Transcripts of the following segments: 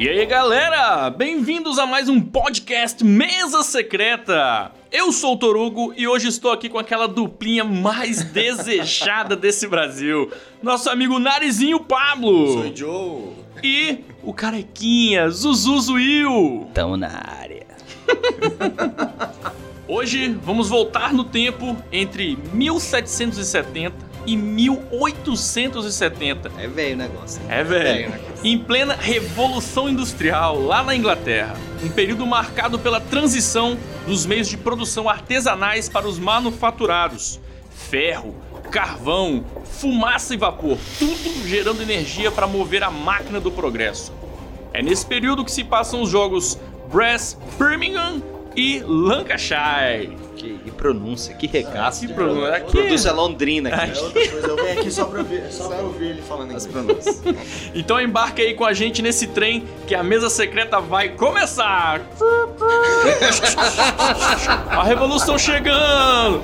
E aí galera, bem-vindos a mais um podcast Mesa Secreta. Eu sou o Torugo e hoje estou aqui com aquela duplinha mais desejada desse Brasil. Nosso amigo Narizinho Pablo. Sou o Joe. E o carequinha Zuzuzuil. Tamo na área. Hoje vamos voltar no tempo entre 1770 e 1870. É velho o negócio. É velho. Em plena Revolução Industrial, lá na Inglaterra. Um período marcado pela transição dos meios de produção artesanais para os manufaturados. Ferro, carvão, fumaça e vapor. Tudo gerando energia para mover a máquina do progresso. É nesse período que se passam os jogos Brass Birmingham e Lancashire. Que pronúncia, que regaço. Que pronúncia. Aqui. Pronúncia Londrina. Aqui. É outra coisa, eu venho aqui só pra ouvir ele falando as pronúncias. Então embarca aí com a gente nesse trem que a Mesa Secreta vai começar. A revolução chegando.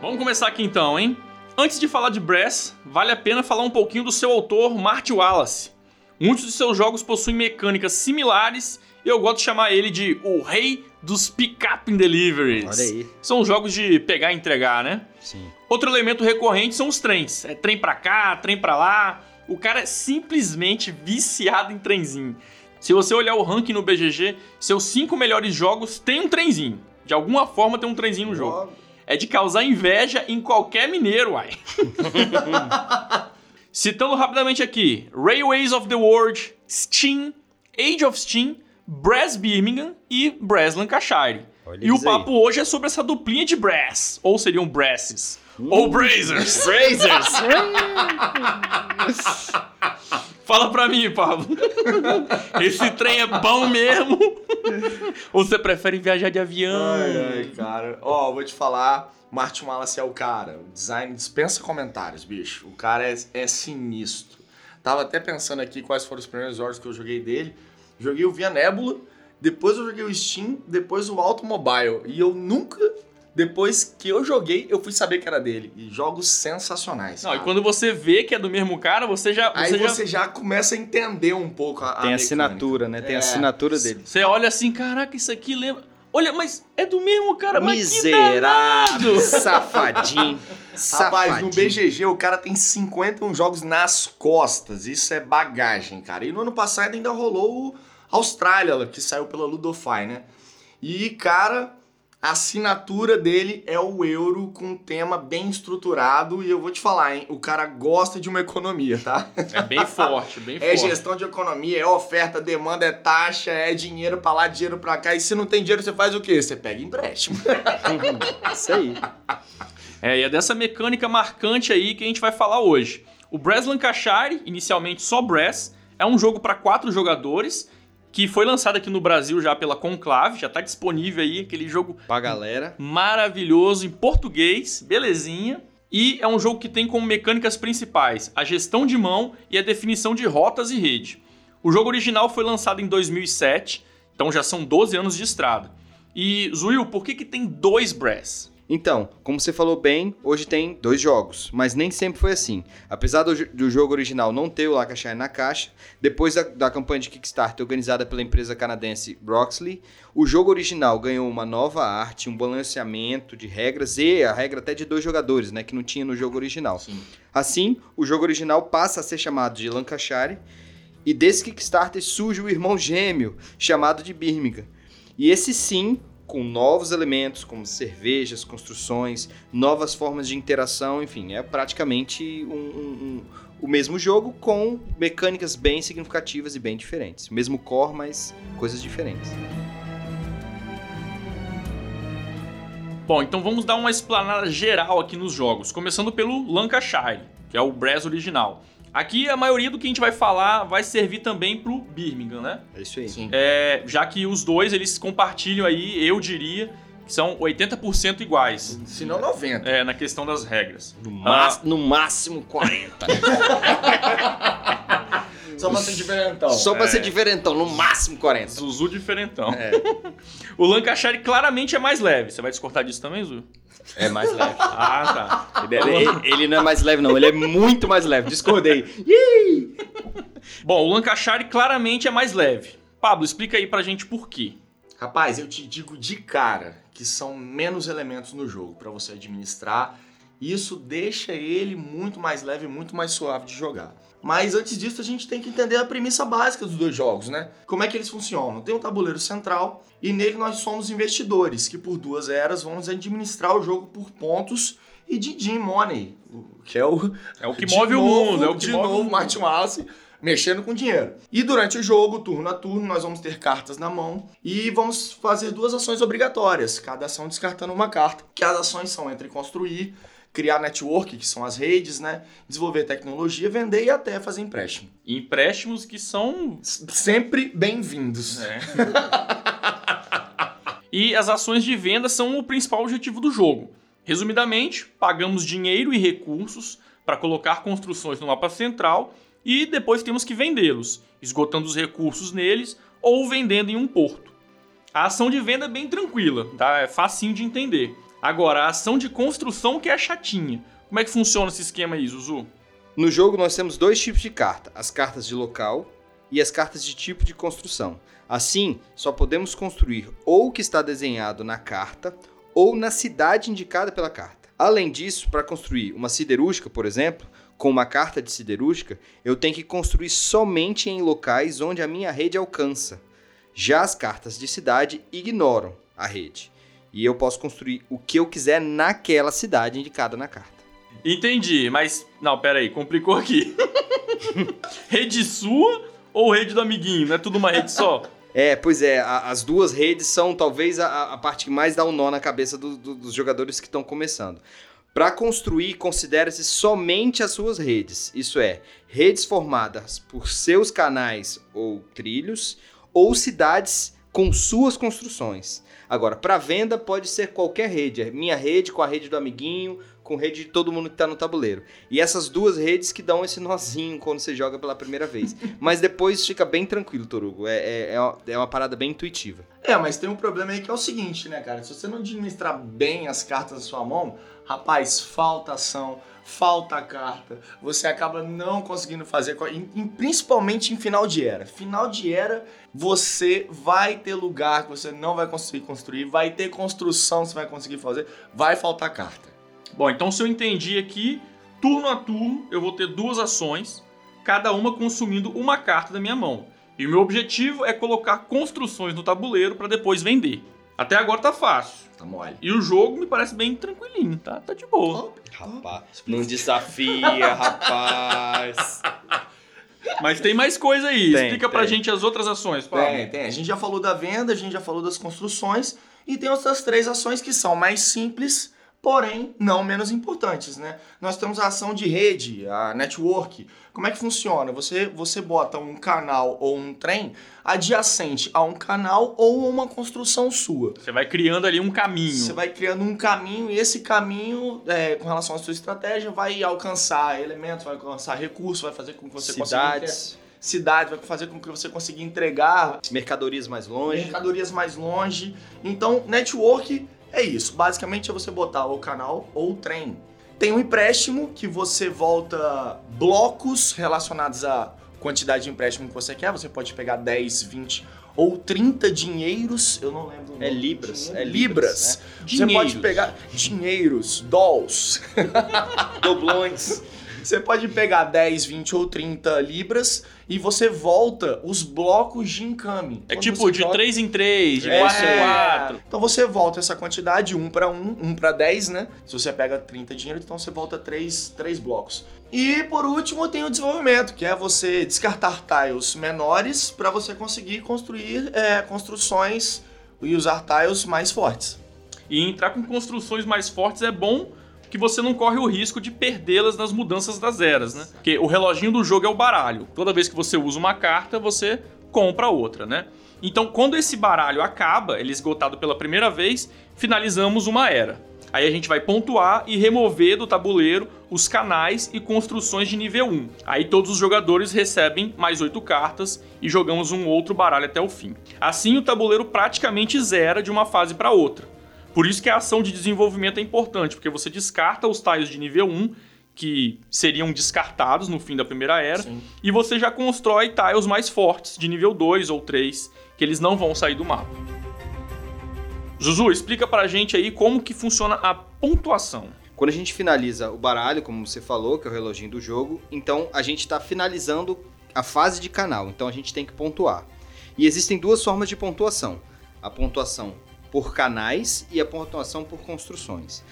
Vamos começar aqui então, hein? Antes de falar de Brass, vale a pena falar um pouquinho do seu autor, Marty Wallace. Muitos de seus jogos possuem mecânicas similares e eu gosto de chamar ele de o rei dos pick-up and deliveries. Olha aí. São jogos de pegar e entregar, né? Sim. Outro elemento recorrente são os trens. É trem pra cá, trem pra lá. O cara é simplesmente viciado em trenzinho. Se você olhar o ranking no BGG, seus 5 melhores jogos tem um trenzinho. De alguma forma tem um trenzinho no jogo. É de causar inveja em qualquer mineiro, uai. Citando rapidamente aqui, Railways of the World, Steam, Age of Steam, Brass Birmingham e Brass Lancashire. Olha e o papo aí hoje é sobre essa duplinha de Brass, ou seriam Brasses, ou Brazers. Brazers! Fala pra mim, Pablo. Esse trem é bom mesmo? Ou você prefere viajar de avião? Ai, cara. Ó, vou te falar. Martin Wallace é o cara. O design dispensa comentários, bicho. O cara é sinistro. Tava até pensando aqui quais foram os primeiros jogos que eu joguei dele. Joguei o Via Nebula. Depois eu joguei o Steam. Depois o Automobile. E eu nunca... Depois que eu joguei, eu fui saber que era dele. E jogos sensacionais. Não, cara. E quando você vê que é do mesmo cara, você já... Aí você já começa a entender um pouco a Tem a assinatura, né? Tem a assinatura dele. Você olha assim, caraca, isso aqui lembra... Olha, mas é do mesmo cara, miserável, safadinho. Rapaz, no BGG o cara tem 51 jogos nas costas. Isso é bagagem, cara. E no ano passado ainda rolou o Austrália, que saiu pela Ludofi, né? E, cara... A assinatura dele é o euro com um tema bem estruturado e eu vou te falar, hein? O cara gosta de uma economia, tá? É bem forte, bem forte. É gestão de economia, é oferta, demanda, é taxa, é dinheiro pra lá, dinheiro pra cá. E se não tem dinheiro, você faz o quê? Você pega empréstimo. Isso aí. É, e é dessa mecânica marcante aí que a gente vai falar hoje. O Brass Lancashire, inicialmente só Brass, é um jogo pra 4 jogadores... que foi lançado aqui no Brasil já pela Conclave, já tá disponível aí, aquele jogo pra galera. Maravilhoso, em português, belezinha. E é um jogo que tem como mecânicas principais a gestão de mão e a definição de rotas e rede. O jogo original foi lançado em 2007, então já são 12 anos de estrada. E, Zuil, por que tem 2 Brass? Então, como você falou bem, hoje tem 2 jogos, mas nem sempre foi assim. Apesar do jogo original não ter o Lancashire na caixa, depois da campanha de Kickstarter organizada pela empresa canadense Roxley, o jogo original ganhou uma nova arte, um balanceamento de regras e a regra até de 2 jogadores, né, que não tinha no jogo original. Sim. Assim, o jogo original passa a ser chamado de Lancashire e desse Kickstarter surge o irmão gêmeo, chamado de Birmingham. E esse sim... com novos elementos, como cervejas, construções, novas formas de interação, enfim, é praticamente o mesmo jogo com mecânicas bem significativas e bem diferentes. O mesmo core, mas coisas diferentes. Bom, então vamos dar uma explanada geral aqui nos jogos, começando pelo Lancashire, que é o Brass original. Aqui a maioria do que a gente vai falar vai servir também pro Birmingham, né? É isso aí. Sim. É, já que os dois, eles compartilham aí, eu diria, que são 80% iguais. Se não 90%. É, na questão das regras. No máximo 40%. Só pra ser diferentão. Só pra ser diferentão, no máximo 40. Zuzu diferentão. É. O Lancashire claramente é mais leve. Você vai descortar disso também, Zuzu? É mais leve. Ah, tá. Ele não é mais leve, não. Ele é muito mais leve. Discordei. Bom, o Lancashire claramente é mais leve. Pablo, explica aí pra gente por quê. Rapaz, eu te digo de cara que são menos elementos no jogo pra você administrar. Isso deixa ele muito mais leve e muito mais suave de jogar. Mas antes disso, a gente tem que entender a premissa básica dos dois jogos, né? Como é que eles funcionam? Tem um tabuleiro central e nele nós somos investidores, que por 2 eras vamos administrar o jogo por pontos e din-din money, que é o que move o mundo. É o que move o mundo. Marty Wallace mexendo com dinheiro. E durante o jogo, turno a turno, nós vamos ter cartas na mão e vamos fazer 2 ações obrigatórias, cada ação descartando uma carta, que as ações são entre construir, criar network, que são as redes, né? Desenvolver tecnologia, vender e até fazer empréstimo. Empréstimos que são... sempre bem-vindos. É. E as ações de venda são o principal objetivo do jogo. Resumidamente, pagamos dinheiro e recursos para colocar construções no mapa central e depois temos que vendê-los, esgotando os recursos neles ou vendendo em um porto. A ação de venda é bem tranquila, tá? É facinho de entender. Agora, a ação de construção que é chatinha. Como é que funciona esse esquema aí, Zuzu? No jogo nós temos 2 tipos de carta. As cartas de local e as cartas de tipo de construção. Assim, só podemos construir ou o que está desenhado na carta ou na cidade indicada pela carta. Além disso, para construir uma siderúrgica, por exemplo, com uma carta de siderúrgica, eu tenho que construir somente em locais onde a minha rede alcança. Já as cartas de cidade ignoram a rede. E eu posso construir o que eu quiser naquela cidade indicada na carta. Entendi, mas... não, peraí, complicou aqui. Rede sua ou rede do amiguinho? Não é tudo uma rede só? É, pois é. As 2 redes são talvez a parte que mais dá um nó na cabeça dos jogadores que estão começando. Para construir, considere-se somente as suas redes. Isso é, redes formadas por seus canais ou trilhos ou cidades com suas construções. Agora, para venda pode ser qualquer rede. Minha rede com a rede do amiguinho, com a rede de todo mundo que está no tabuleiro. E essas 2 redes que dão esse nozinho quando você joga pela primeira vez. Mas depois fica bem tranquilo, Torugo. É uma parada bem intuitiva. É, mas tem um problema aí que é o seguinte, né, cara? Se você não administrar bem as cartas da sua mão, rapaz, falta ação, falta carta. Você acaba não conseguindo fazer, principalmente em final de era. Final de era, você vai ter lugar que você não vai conseguir construir, vai ter construção que você vai conseguir fazer, vai faltar carta. Bom, então se eu entendi aqui, turno a turno, eu vou ter 2 ações, cada uma consumindo uma carta da minha mão. E o meu objetivo é colocar construções no tabuleiro para depois vender. Até agora tá fácil. Tá mole. E o jogo me parece bem tranquilinho, tá? Tá de boa. Rapaz, não desafia, rapaz. Mas tem mais coisa aí. Explica pra gente as outras ações, Paulo. Tem. A gente já falou da venda, a gente já falou das construções. E tem outras 3 ações que são mais simples, porém não menos importantes, né? Nós temos a ação de rede, a network. Como é que funciona? Você bota um canal ou um trem adjacente a um canal ou uma construção sua. Você vai criando ali um caminho. Você vai criando um caminho e esse caminho, com relação à sua estratégia, vai alcançar elementos, vai alcançar recursos, vai fazer com que você consiga... cidade, vai fazer com que você consiga entregar... Mercadorias mais longe. Então, network é isso. Basicamente é você botar o canal ou o trem. Tem um empréstimo que você volta blocos relacionados à quantidade de empréstimo que você quer. Você pode pegar 10, 20 ou 30 dinheiros. Eu não lembro o nome. É libras. Né? Você pode pegar dinheiros, dolls, doblões. Você pode pegar 10, 20 ou 30 libras e você volta os blocos de encame. É tipo de 3 em 3, de 4 em 4. Então você volta essa quantidade, 1 para 1, 1 para 10, né? Se você pega 30 dinheiro, então você volta 3 blocos. E por último tem o desenvolvimento, que é você descartar tiles menores para você conseguir construir construções e usar tiles mais fortes. E entrar com construções mais fortes é bom... que você não corre o risco de perdê-las nas mudanças das eras, né? Porque o reloginho do jogo é o baralho. Toda vez que você usa uma carta, você compra outra, né? Então, quando esse baralho acaba, ele é esgotado pela primeira vez, finalizamos uma era. Aí a gente vai pontuar e remover do tabuleiro os canais e construções de nível 1. Aí todos os jogadores recebem mais 8 cartas e jogamos um outro baralho até o fim. Assim o tabuleiro praticamente zera de uma fase para outra. Por isso que a ação de desenvolvimento é importante, porque você descarta os tiles de nível 1, que seriam descartados no fim da primeira era, sim, e você já constrói tiles mais fortes, de nível 2 ou 3, que eles não vão sair do mapa. Zuzu, explica pra gente aí como que funciona a pontuação. Quando a gente finaliza o baralho, como você falou, que é o reloginho do jogo, então a gente está finalizando a fase de canal, então a gente tem que pontuar. E existem duas formas de pontuação, a pontuação por canais e a pontuação por construções.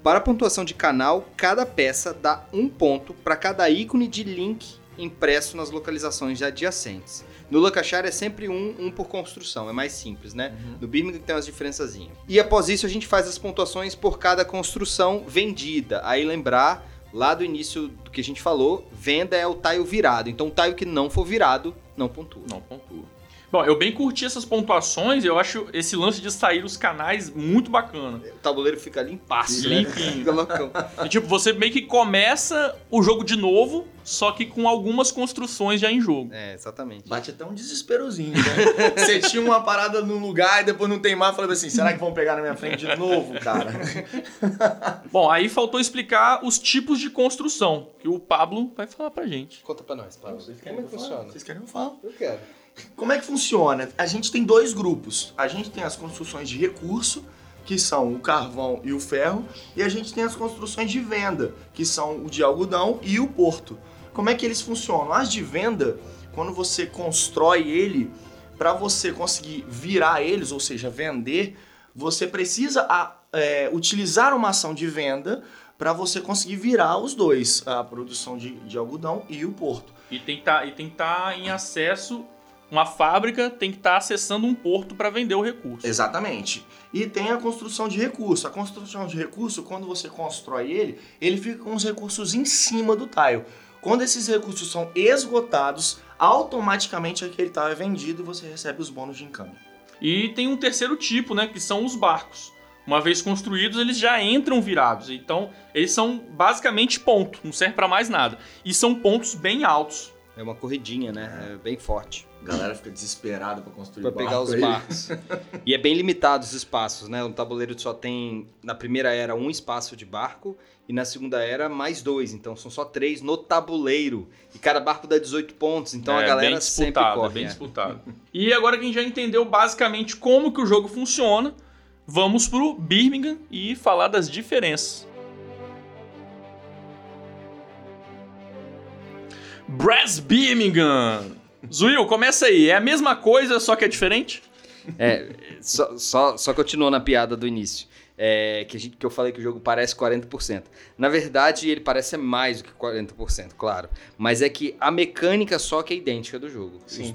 Para a pontuação de canal, cada peça dá um ponto para cada ícone de link impresso nas localizações adjacentes. No Lancashire é sempre um por construção, é mais simples, né? Uhum. No Birmingham tem umas diferençazinhas. E após isso a gente faz as pontuações por cada construção vendida. Aí lembrar, lá do início do que a gente falou, venda é o tile virado. Então o tile que não for virado, não pontua. Não pontua. Bom, eu bem curti essas pontuações, eu acho esse lance de sair os canais muito bacana. O tabuleiro fica limpaço, né? Limpinho. E, tipo, você meio que começa o jogo de novo, só que com algumas construções já em jogo. É, exatamente. Bate até um desesperozinho, né? Você tinha uma parada num lugar e depois não tem mais, falando assim, será que vão pegar na minha frente de novo, cara? Bom, aí faltou explicar os tipos de construção, que o Pablo vai falar pra gente. Conta pra nós, Pablo. Como é que funciona? Vocês querem que eu fale? Eu quero. Como é que funciona? A gente tem dois grupos. A gente tem as construções de recurso, que são o carvão e o ferro, e a gente tem as construções de venda, que são o de algodão e o porto. Como é que eles funcionam? As de venda, quando você constrói ele, para você conseguir virar eles, ou seja, vender, você precisa utilizar uma ação de venda para você conseguir virar os dois, a produção de algodão e o porto. E tem que estar em acesso... Uma fábrica tem que estar acessando um porto para vender o recurso. Exatamente. E tem a construção de recurso. A construção de recurso, quando você constrói ele, ele fica com os recursos em cima do tile. Quando esses recursos são esgotados, automaticamente aquele tile é vendido e você recebe os bônus de encanto. E tem um terceiro tipo, né, que são os barcos. Uma vez construídos, eles já entram virados. Então, eles são basicamente ponto, não serve para mais nada. E são pontos bem altos. É uma corridinha, né? É bem forte. A galera fica desesperada pra construir barcos. Pra pegar os barcos. E é bem limitado os espaços, né? O tabuleiro só tem, na primeira era, um espaço de barco e na segunda era, mais 2. Então, são só 3 no tabuleiro. E cada barco dá 18 pontos, então a galera sempre corre. Bem disputado. E agora que a gente já entendeu basicamente como que o jogo funciona, vamos pro Birmingham e falar das diferenças. Brass Birmingham! Zuil, começa aí. É a mesma coisa, só que é diferente? É, só continuando a piada do início. Que eu falei que o jogo parece 40%. Na verdade, ele parece mais do que 40%, claro. Mas é que a mecânica só que é idêntica do jogo. Sim.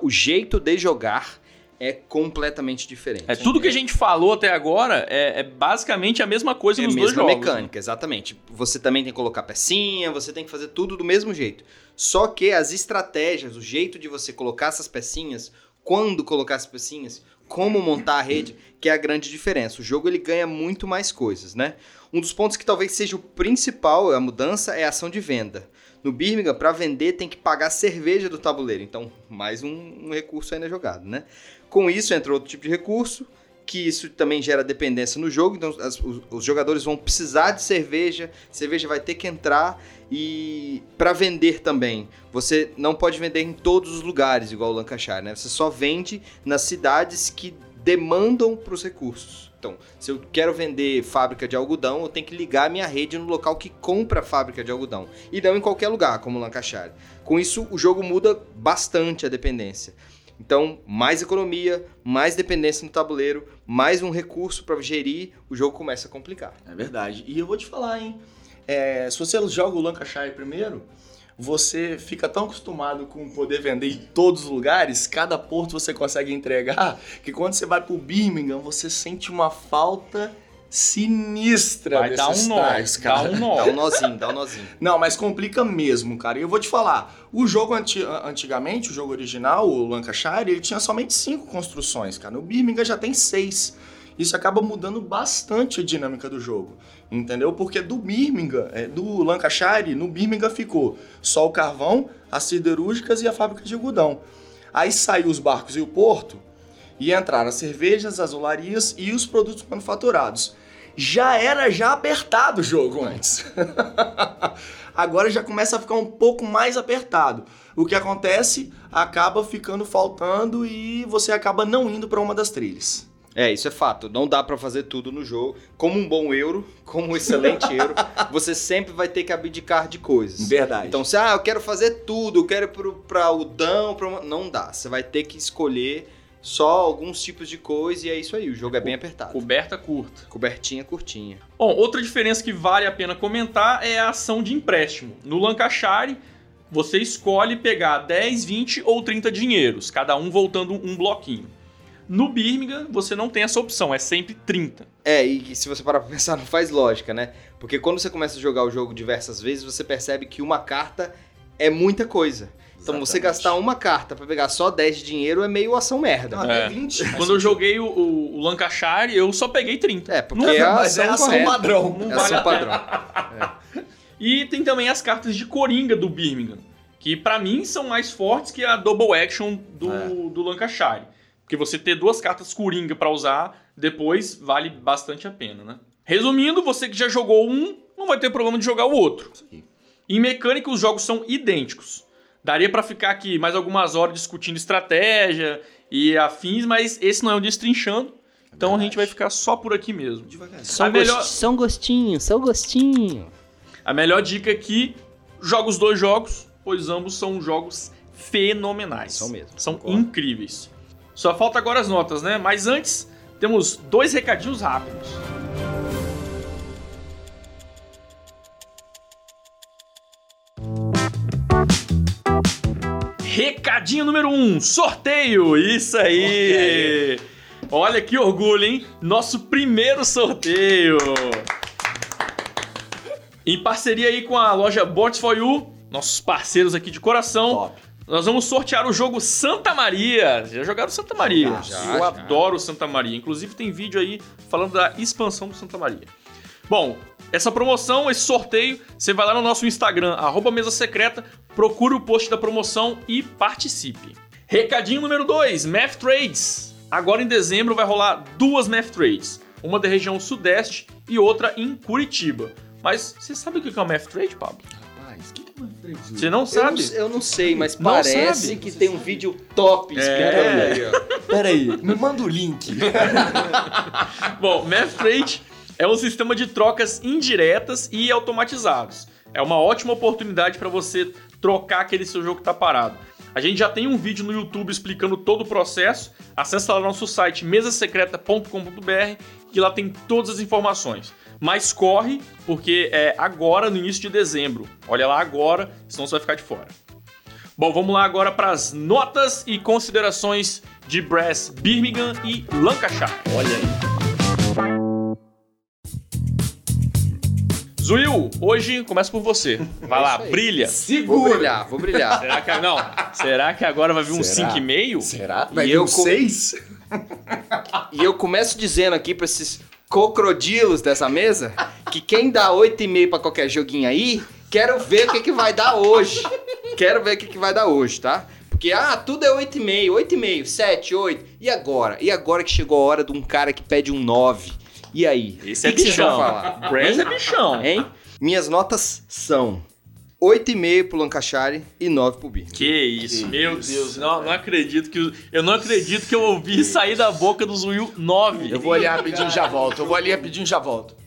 O jeito de jogar é completamente diferente. Tudo que a gente falou até agora é basicamente a mesma coisa nos dois jogos. É a mesma mecânica, exatamente. Você também tem que colocar pecinha, você tem que fazer tudo do mesmo jeito. Só que as estratégias, o jeito de você colocar essas pecinhas, quando colocar as pecinhas, como montar a rede, que é a grande diferença. O jogo ele ganha muito mais coisas, né? Um dos pontos que talvez seja o principal, a mudança, é a ação de venda. No Birmingham, para vender, tem que pagar a cerveja do tabuleiro. Então, mais um recurso ainda jogado, né? Com isso, entra outro tipo de recurso, que isso também gera dependência no jogo. Então, os jogadores vão precisar de cerveja, cerveja vai ter que entrar. E para vender também, você não pode vender em todos os lugares, igual o Lancashire, né? Você só vende nas cidades que demandam para os recursos. Então, se eu quero vender fábrica de algodão, eu tenho que ligar a minha rede no local que compra a fábrica de algodão. E não em qualquer lugar, como o Lancashire. Com isso, o jogo muda bastante a dependência. Então, mais economia, mais dependência no tabuleiro, mais um recurso para gerir, o jogo começa a complicar. É verdade. E eu vou te falar, hein? Se você joga o Lancashire primeiro... Você fica tão acostumado com poder vender em todos os lugares, cada porto você consegue entregar, que quando você vai pro Birmingham, você sente uma falta sinistra. Vai dar um nó, cara. Dá um nozinho. Não, mas complica mesmo, cara. E eu vou te falar, o jogo antigamente, o jogo original, o Lancashire, ele tinha somente 5 construções, cara. No Birmingham já tem 6. isso acaba mudando bastante a dinâmica do jogo, entendeu? Porque do Lancashire, no Birmingham ficou só o carvão, as siderúrgicas e a fábrica de algodão. Aí saiu os barcos e o porto, e entraram as cervejas, as olarias e os produtos manufaturados. Já era apertado o jogo antes. Agora já começa a ficar um pouco mais apertado. O que acontece acaba ficando faltando e você acaba não indo para uma das trilhas. É, isso é fato. Não dá para fazer tudo no jogo. Como um bom euro, como um excelente euro, você sempre vai ter que abdicar de coisas. Verdade. Então, se eu quero fazer tudo, eu quero ir para o Dão, não dá. Você vai ter que escolher só alguns tipos de coisa e é isso aí, o jogo é bem apertado. Coberta curta. Cobertinha curtinha. Bom, outra diferença que vale a pena comentar é a ação de empréstimo. No Lancashire, você escolhe pegar 10, 20 ou 30 dinheiros, cada um voltando um bloquinho. No Birmingham, você não tem essa opção, é sempre 30. É, e se você parar pra pensar, não faz lógica, né? Porque quando você começa a jogar o jogo diversas vezes, você percebe que uma carta é muita coisa. Então, exatamente. Você gastar uma carta pra pegar só 10 de dinheiro é meio ação merda. É. 20. Quando eu joguei o Lancashire, eu só peguei 30. É, porque é ação padrão. É ação padrão. E tem também as cartas de Coringa do Birmingham, que pra mim são mais fortes que a Double Action do Lancashire. Porque você ter duas cartas Coringa pra usar depois vale bastante a pena, né? Resumindo, você que já jogou um, não vai ter problema de jogar o outro. Sim. Em mecânica, os jogos são idênticos. Daria pra ficar aqui mais algumas horas discutindo estratégia e afins, mas esse não é o Destrinchando. Então verdade. A gente vai ficar só por aqui mesmo. Só um gostinho. A melhor dica é que joga os dois jogos, pois ambos são jogos fenomenais. São mesmo. São incríveis. Só falta agora as notas, né? Mas antes, temos dois recadinhos rápidos. Recadinho número 1, sorteio! Isso aí! Olha que orgulho, hein? Nosso primeiro sorteio! Em parceria aí com a loja Bots4U, nossos parceiros aqui de coração, top. Nós vamos sortear o jogo Santa Maria. Já jogaram Santa Maria? Eu adoro Santa Maria. Inclusive tem vídeo aí falando da expansão do Santa Maria. Bom, essa promoção, esse sorteio, você vai lá no nosso Instagram, @mesa secreta, procure o post da promoção e participe. Recadinho número 2, Math Trades. Agora em dezembro vai rolar 2 Math Trades, uma da região sudeste e outra em Curitiba. Mas você sabe o que é o Math Trade, Pablo? Rapaz, o que é o Math Trade? Você não sabe? Eu não sei, mas não parece sabe? Que você tem um vídeo top explicando aí. Peraí, me manda o link. Bom, Math Trade é um sistema de trocas indiretas e automatizados. É uma ótima oportunidade para você trocar aquele seu jogo que está parado. A gente já tem um vídeo no YouTube explicando todo o processo. Acesse lá no nosso site mesasecreta.com.br que lá tem todas as informações. Mas corre, porque é agora no início de dezembro. Olha lá agora, senão você vai ficar de fora. Bom, vamos lá agora para as notas e considerações de Brass Birmingham e Lancashire. Olha aí. Zuil, hoje começa por você. Vai lá, brilha. Segura. Vou brilhar. Será que agora vai vir um 5,5? Será? Vai vir um 6? E eu começo dizendo aqui pra esses crocodilos dessa mesa que quem dá 8,5 pra qualquer joguinho aí, quero ver o que vai dar hoje. Quero ver o que vai dar hoje, tá? Porque, tudo é 8,5, 8,5, 7, 8. E agora? E agora que chegou a hora de um cara que pede um 9? E aí? Esse é bichão. Brass é bichão. Hein? Minhas notas são 8,5 pro Lancashire e 9 pro Birmingham. Que isso. Meu Deus. Eu não acredito que eu ouvi sair da boca do Zuil 9. Eu vou ali rapidinho e já volto.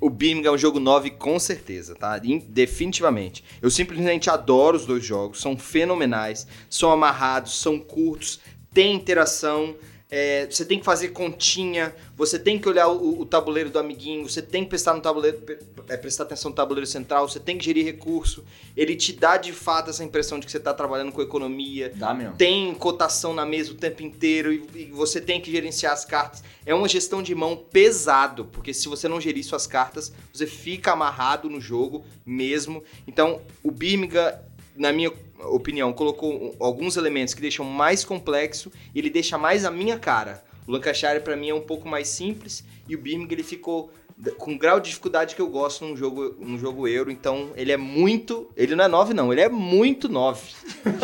O Birmingham é um jogo 9 com certeza, tá? Definitivamente. Eu simplesmente adoro os dois jogos. São fenomenais. São amarrados. São curtos. Tem interação. Você tem que fazer continha, você tem que olhar o tabuleiro do amiguinho, você tem que prestar atenção no tabuleiro central, você tem que gerir recurso. Ele te dá de fato essa impressão de que você está trabalhando com economia. Dá mesmo. Tem cotação na mesa o tempo inteiro e você tem que gerenciar as cartas. É uma gestão de mão pesado, porque se você não gerir suas cartas, você fica amarrado no jogo mesmo. Então, o Birmingham, na minha opinião, colocou alguns elementos que deixam mais complexo e ele deixa mais a minha cara. O Lancashire pra mim é um pouco mais simples e o Birmingham ele ficou com o grau de dificuldade que eu gosto num jogo euro, então ele é muito... Ele não é 9 não, ele é muito 9.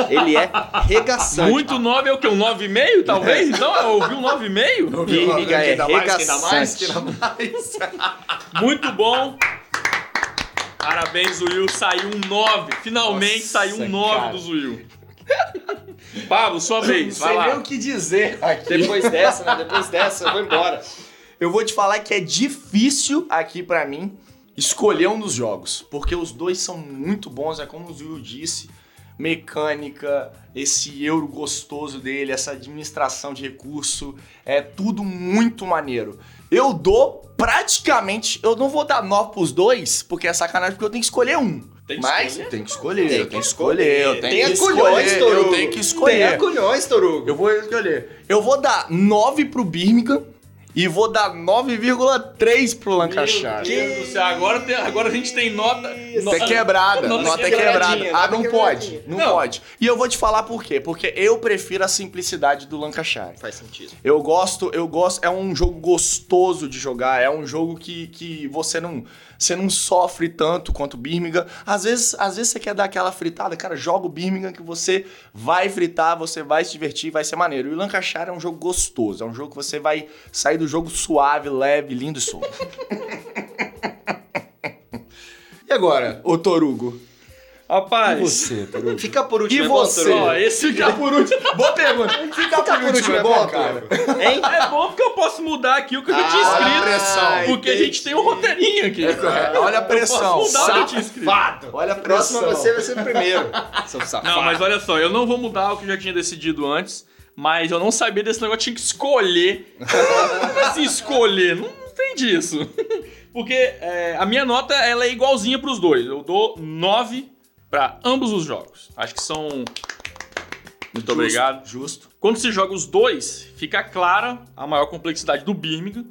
Ele é regaçante. Muito 9 é o que? Um 9,5 talvez? Então eu ouvi um 9,5? Birmingham é regaçante. Muito bom. Parabéns, Will. Saiu um 9. Finalmente saiu um 9, cara. Do Will. Pablo, sua vez. Vai lá. Não sei nem o que dizer aqui. Depois dessa, eu vou embora. Eu vou te falar que é difícil aqui pra mim escolher um dos jogos, porque os dois são muito bons, é como o Will disse, mecânica, esse euro gostoso dele, essa administração de recurso, é tudo muito maneiro. Eu dou praticamente, eu não vou dar 9 pros dois, porque é sacanagem, porque eu tenho que escolher um. Tem que escolher. Eu vou dar 9 pro Birmingham e vou dar 9,3 pro Lancashire. Meu Deus do céu, agora a gente tem nota quebrada. Ah, não pode. E eu vou te falar por quê. Porque eu prefiro a simplicidade do Lancashire. Faz sentido. Eu gosto, é um jogo gostoso de jogar, é um jogo que você não sofre tanto quanto o Birmingham. Às vezes você quer dar aquela fritada, cara, joga o Birmingham que você vai fritar, você vai se divertir, vai ser maneiro. E o Lancashire é um jogo gostoso, é um jogo que você vai sair do jogo suave, leve, lindo e solto. E agora, o Torugo? Rapaz... E você, Torugo? Fica por último. E você? Ó, esse fica por último. Boa pergunta. Fica por último é bom, cara? Hein? É bom porque eu posso mudar aqui o que eu tinha escrito. Pressão. Porque entendi. A gente tem um roteirinho aqui. É, olha a pressão. Eu posso mudar o que eu tinha escrito. Olha a pressão. Você vai ser o primeiro. Não, mas olha só. Eu não vou mudar o que eu já tinha decidido antes. Mas eu não sabia desse negócio, tinha que escolher. Se escolher, não tem disso. Porque a minha nota ela é igualzinha pros dois. Eu dou 9 pra ambos os jogos. Acho que são... Muito obrigado. Justo. Quando se joga os dois, fica clara a maior complexidade do Birmingham.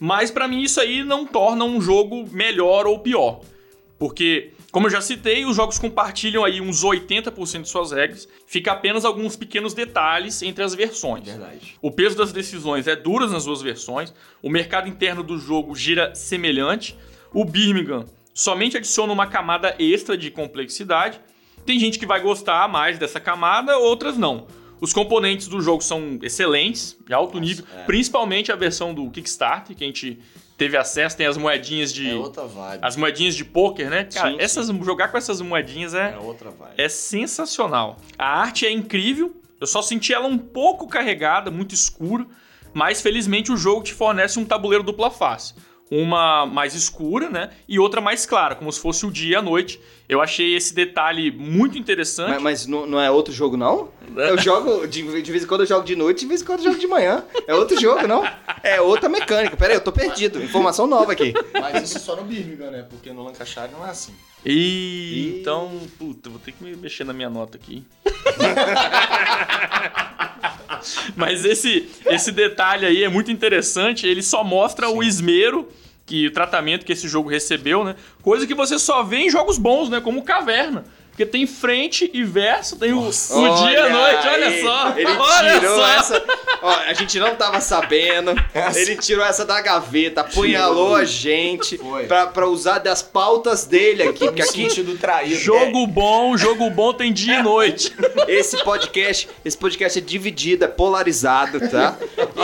Mas pra mim isso aí não torna um jogo melhor ou pior. Porque... Como eu já citei, os jogos compartilham aí uns 80% de suas regras, fica apenas alguns pequenos detalhes entre as versões. Verdade. O peso das decisões é duras nas duas versões, o mercado interno do jogo gira semelhante, o Birmingham somente adiciona uma camada extra de complexidade, tem gente que vai gostar mais dessa camada, outras não. Os componentes do jogo são excelentes, de alto nível, principalmente a versão do Kickstarter, que a gente... Teve acesso, tem as moedinhas de... É outra vibe. As moedinhas de pôquer, né? Cara, sim. Jogar com essas moedinhas é... É outra vibe. É sensacional. A arte é incrível. Eu só senti ela um pouco carregada, muito escura. Mas, felizmente, o jogo te fornece um tabuleiro dupla face. Uma mais escura, né? E outra mais clara, como se fosse o dia e a noite. Eu achei esse detalhe muito interessante. Mas não é outro jogo, não? Eu jogo... De vez em quando eu jogo de noite, de vez em quando eu jogo de manhã. É outro jogo, não? É outra mecânica. Pera aí, eu tô perdido. Informação nova aqui. Mas isso só no Birmingham, né? Porque no Lancashire não é assim. Então... Puta, vou ter que mexer na minha nota aqui. Mas esse detalhe aí é muito interessante. Ele só mostra Sim. o esmero, que o tratamento que esse jogo recebeu, né? Coisa que você só vê em jogos bons, né? Como Caverna. Porque tem frente e verso, tem o dia e a noite, olha só. Ele tirou essa... Ó, a gente não tava sabendo. Ele tirou essa da gaveta, apunhalou a gente pra usar das pautas dele aqui. Porque aqui sentido traído. Jogo bom tem dia e noite. Esse podcast é dividido, é polarizado, tá?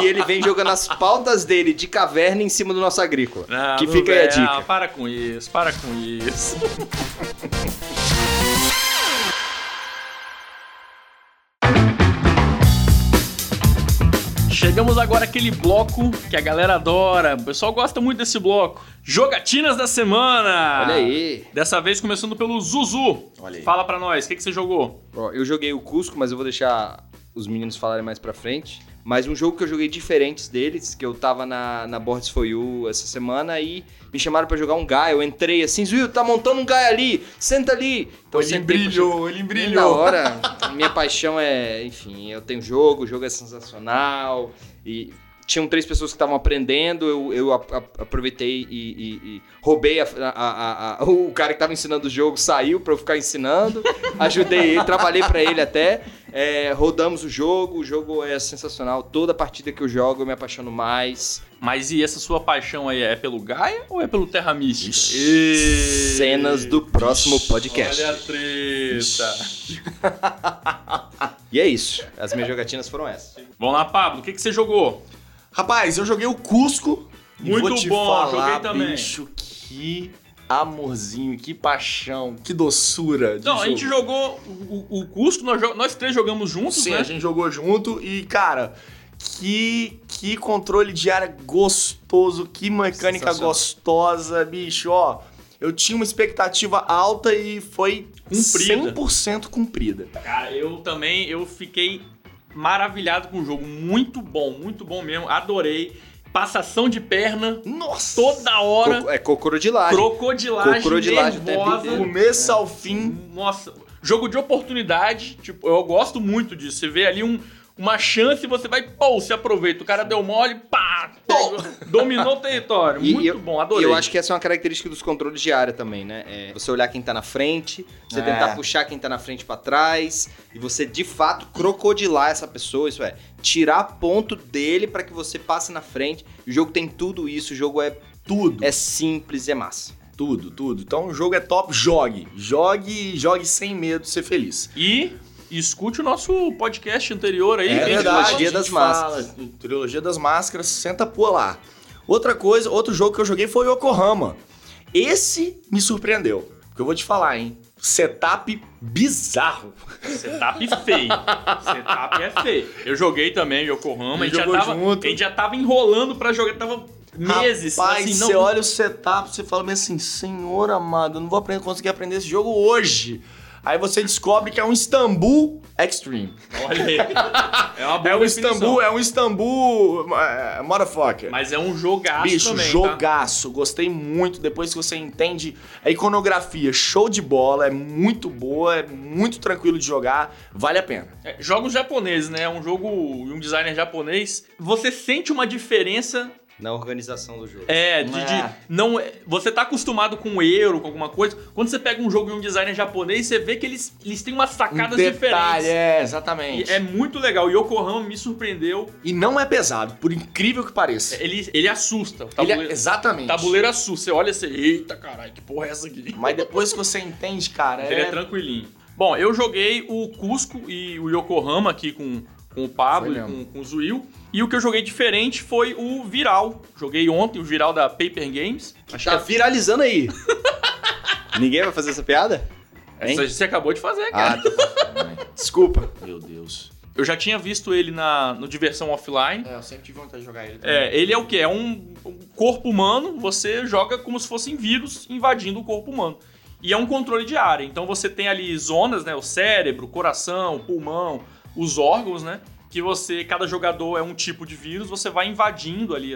E ele vem jogando as pautas dele de Caverna em cima do nosso agrícola. Não, que fica aí a dica. Ah, para com isso. Chegamos agora àquele bloco que a galera adora. O pessoal gosta muito desse bloco. Jogatinas da semana! Olha aí! Dessa vez começando pelo Zuzu. Olha aí. Fala pra nós, o que você jogou? Ó, eu joguei o Cusco, mas eu vou deixar os meninos falarem mais pra frente. Mas um jogo que eu joguei diferente deles, que eu tava na Bots4U essa semana e me chamaram pra jogar um Gaia. Eu entrei assim, Zuil, tá montando um Gaia ali, senta ali! Então, ele brilhou. Na hora, minha paixão é... Enfim, eu tenho jogo, o jogo é sensacional e... tinham 3 pessoas que estavam aprendendo, eu aproveitei e roubei o cara que estava ensinando o jogo, saiu para eu ficar ensinando, ajudei ele, trabalhei para ele até, rodamos o jogo é sensacional, toda partida que eu jogo eu me apaixono mais. Mas e essa sua paixão aí, é pelo Gaia ou é pelo Terra Mística? E... cenas do próximo podcast. Olha a treta. E é isso, as minhas jogatinas foram essas. Vamos lá, Pablo, o que você jogou? Rapaz, eu joguei o Cusco. Muito bom, joguei também. Bicho, que amorzinho, que paixão, que doçura de jogo. Não, a gente jogou o Cusco, nós 3 jogamos juntos, sim, né? Sim, a gente jogou junto e, cara... Que controle de área gostoso, que mecânica gostosa, bicho, ó. Eu tinha uma expectativa alta e foi cumprida. 100% cumprida. Cara, eu fiquei maravilhado com o jogo, muito bom mesmo, adorei. Passação de perna, nossa, toda hora. Crocodilagem nervosa. Começo ao fim. Nossa, jogo de oportunidade, tipo, eu gosto muito disso, você vê ali uma chance e você vai, pô, se aproveita. O cara deu mole, pá, dominou o território. Muito bom, adorei. E eu acho que essa é uma característica dos controles de área também, né? É você olhar quem tá na frente, você tentar puxar quem tá na frente pra trás, e você, de fato, crocodilar essa pessoa, isso é, tirar ponto dele pra que você passe na frente. O jogo tem tudo isso, o jogo é tudo. É simples, é massa. Tudo. Então o jogo é top, jogue sem medo de ser feliz. E... escute o nosso podcast anterior aí. Trilogia das Máscaras. Trilogia das Máscaras, senta por lá. Outra coisa, outro jogo que eu joguei foi o Yokohama. Esse me surpreendeu, porque eu vou te falar, hein. Setup bizarro. Setup feio. Setup é feio. Eu joguei também o Yokohama. A gente já tava enrolando pra jogar, tava... meses. Rapaz, assim, você olha o setup, você fala assim, senhor amado, eu não vou conseguir aprender esse jogo hoje. Aí você descobre que é um Istanbul Extreme. Olha aí. É uma boa definição. É um Istanbul... motherfucker. Mas é um jogaço. Bicho, também, jogaço. Tá? Gostei muito. Depois que você entende a iconografia, show de bola. É muito boa, é muito tranquilo de jogar. Vale a pena. Jogos japoneses, né? É um jogo... um designer japonês. Você sente uma diferença... na organização do jogo. Você tá acostumado com o euro, com alguma coisa. Quando você pega um jogo de um designer japonês, você vê que eles têm umas sacadas diferentes. Exatamente. E é muito legal. O Yokohama me surpreendeu. E não é pesado, por incrível que pareça. Ele assusta. O tabuleiro, exatamente. O tabuleiro assusta. Você olha e você... eita, caralho, que porra é essa aqui? Mas depois que você entende, cara... ele é tranquilinho. Bom, eu joguei o Cusco e o Yokohama aqui com o Pablo e com o Zuil. E o que eu joguei diferente foi o Viral. Joguei ontem o Viral da Paper Games. Acho que tá viralizando aí. Ninguém vai fazer essa piada? Hein? Você acabou de fazer, cara. Desculpa. Meu Deus. Eu já tinha visto ele no Diversão Offline. Eu sempre tive vontade de jogar ele também. Ele é o quê? É um corpo humano, você joga como se fossem vírus invadindo o corpo humano. E é um controle de área. Então você tem ali zonas, né? O cérebro, o coração, o pulmão, os órgãos, né? Que cada jogador é um tipo de vírus, você vai invadindo ali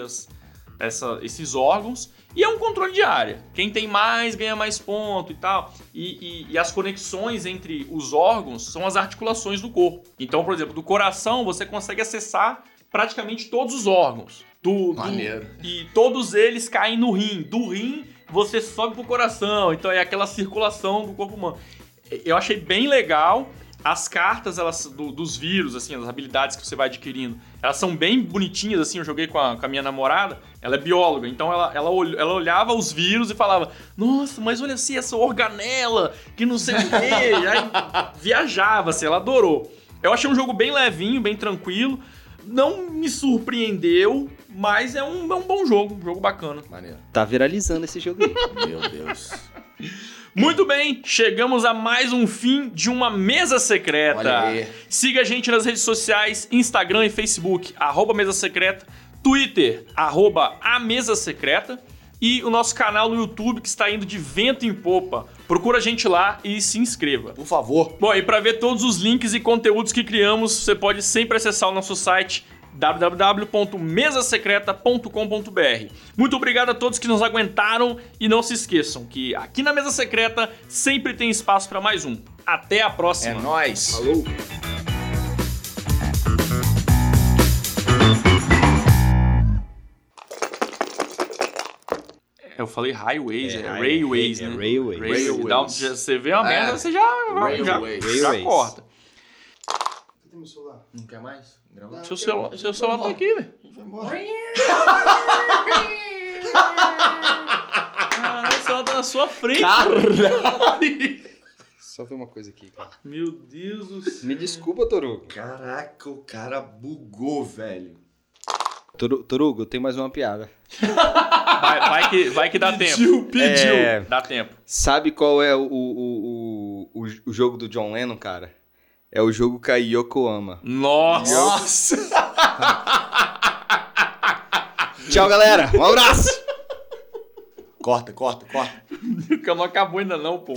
esses órgãos, e é um controle de área. Quem tem mais, ganha mais ponto e tal. E as conexões entre os órgãos são as articulações do corpo. Então, por exemplo, do coração você consegue acessar praticamente todos os órgãos. Maneiro. E todos eles caem no rim. Do rim você sobe pro coração, então é aquela circulação do corpo humano. Eu achei bem legal... As cartas elas, dos vírus, assim, as habilidades que você vai adquirindo, elas são bem bonitinhas, assim, eu joguei com a minha namorada, ela é bióloga, então ela olhava os vírus e falava, nossa, mas olha assim, essa organela, que não sei o quê, aí viajava, assim, ela adorou. Eu achei um jogo bem levinho, bem tranquilo, não me surpreendeu, mas é um bom jogo, um jogo bacana. Maneiro. Tá viralizando esse jogo aí. Meu Deus. Muito bem, chegamos a mais um fim de uma Mesa Secreta. Olha aí. Siga a gente nas redes sociais, Instagram e Facebook, @Mesa Secreta, Twitter, @A Mesa Secreta e o nosso canal no YouTube que está indo de vento em popa. Procura a gente lá e se inscreva. Por favor. Bom, e para ver todos os links e conteúdos que criamos, você pode sempre acessar o nosso site www.mesasecreta.com.br. Muito obrigado a todos que nos aguentaram e não se esqueçam que aqui na Mesa Secreta sempre tem espaço para mais um. Até a próxima. É nóis. Falou. Eu falei highways, railways, né? Railways. Dá um, você vê uma merda, você já corta. Você tem meu celular? Não quer mais? Não, seu celular tá aqui, velho. Foi embora. Caralho, o celular tá na sua frente. Caralho. Só tem uma coisa aqui, cara. Meu Deus do céu. Me desculpa, Torugo. Caraca, o cara bugou, velho. Torugo, eu tenho mais uma piada. Vai que dá tempo. Pediu. Dá tempo. Sabe qual é o jogo do John Lennon, cara? É o jogo que a Yokohama. Nossa! Tchau, galera. Um abraço. Corta. O cama acabou ainda não, pô.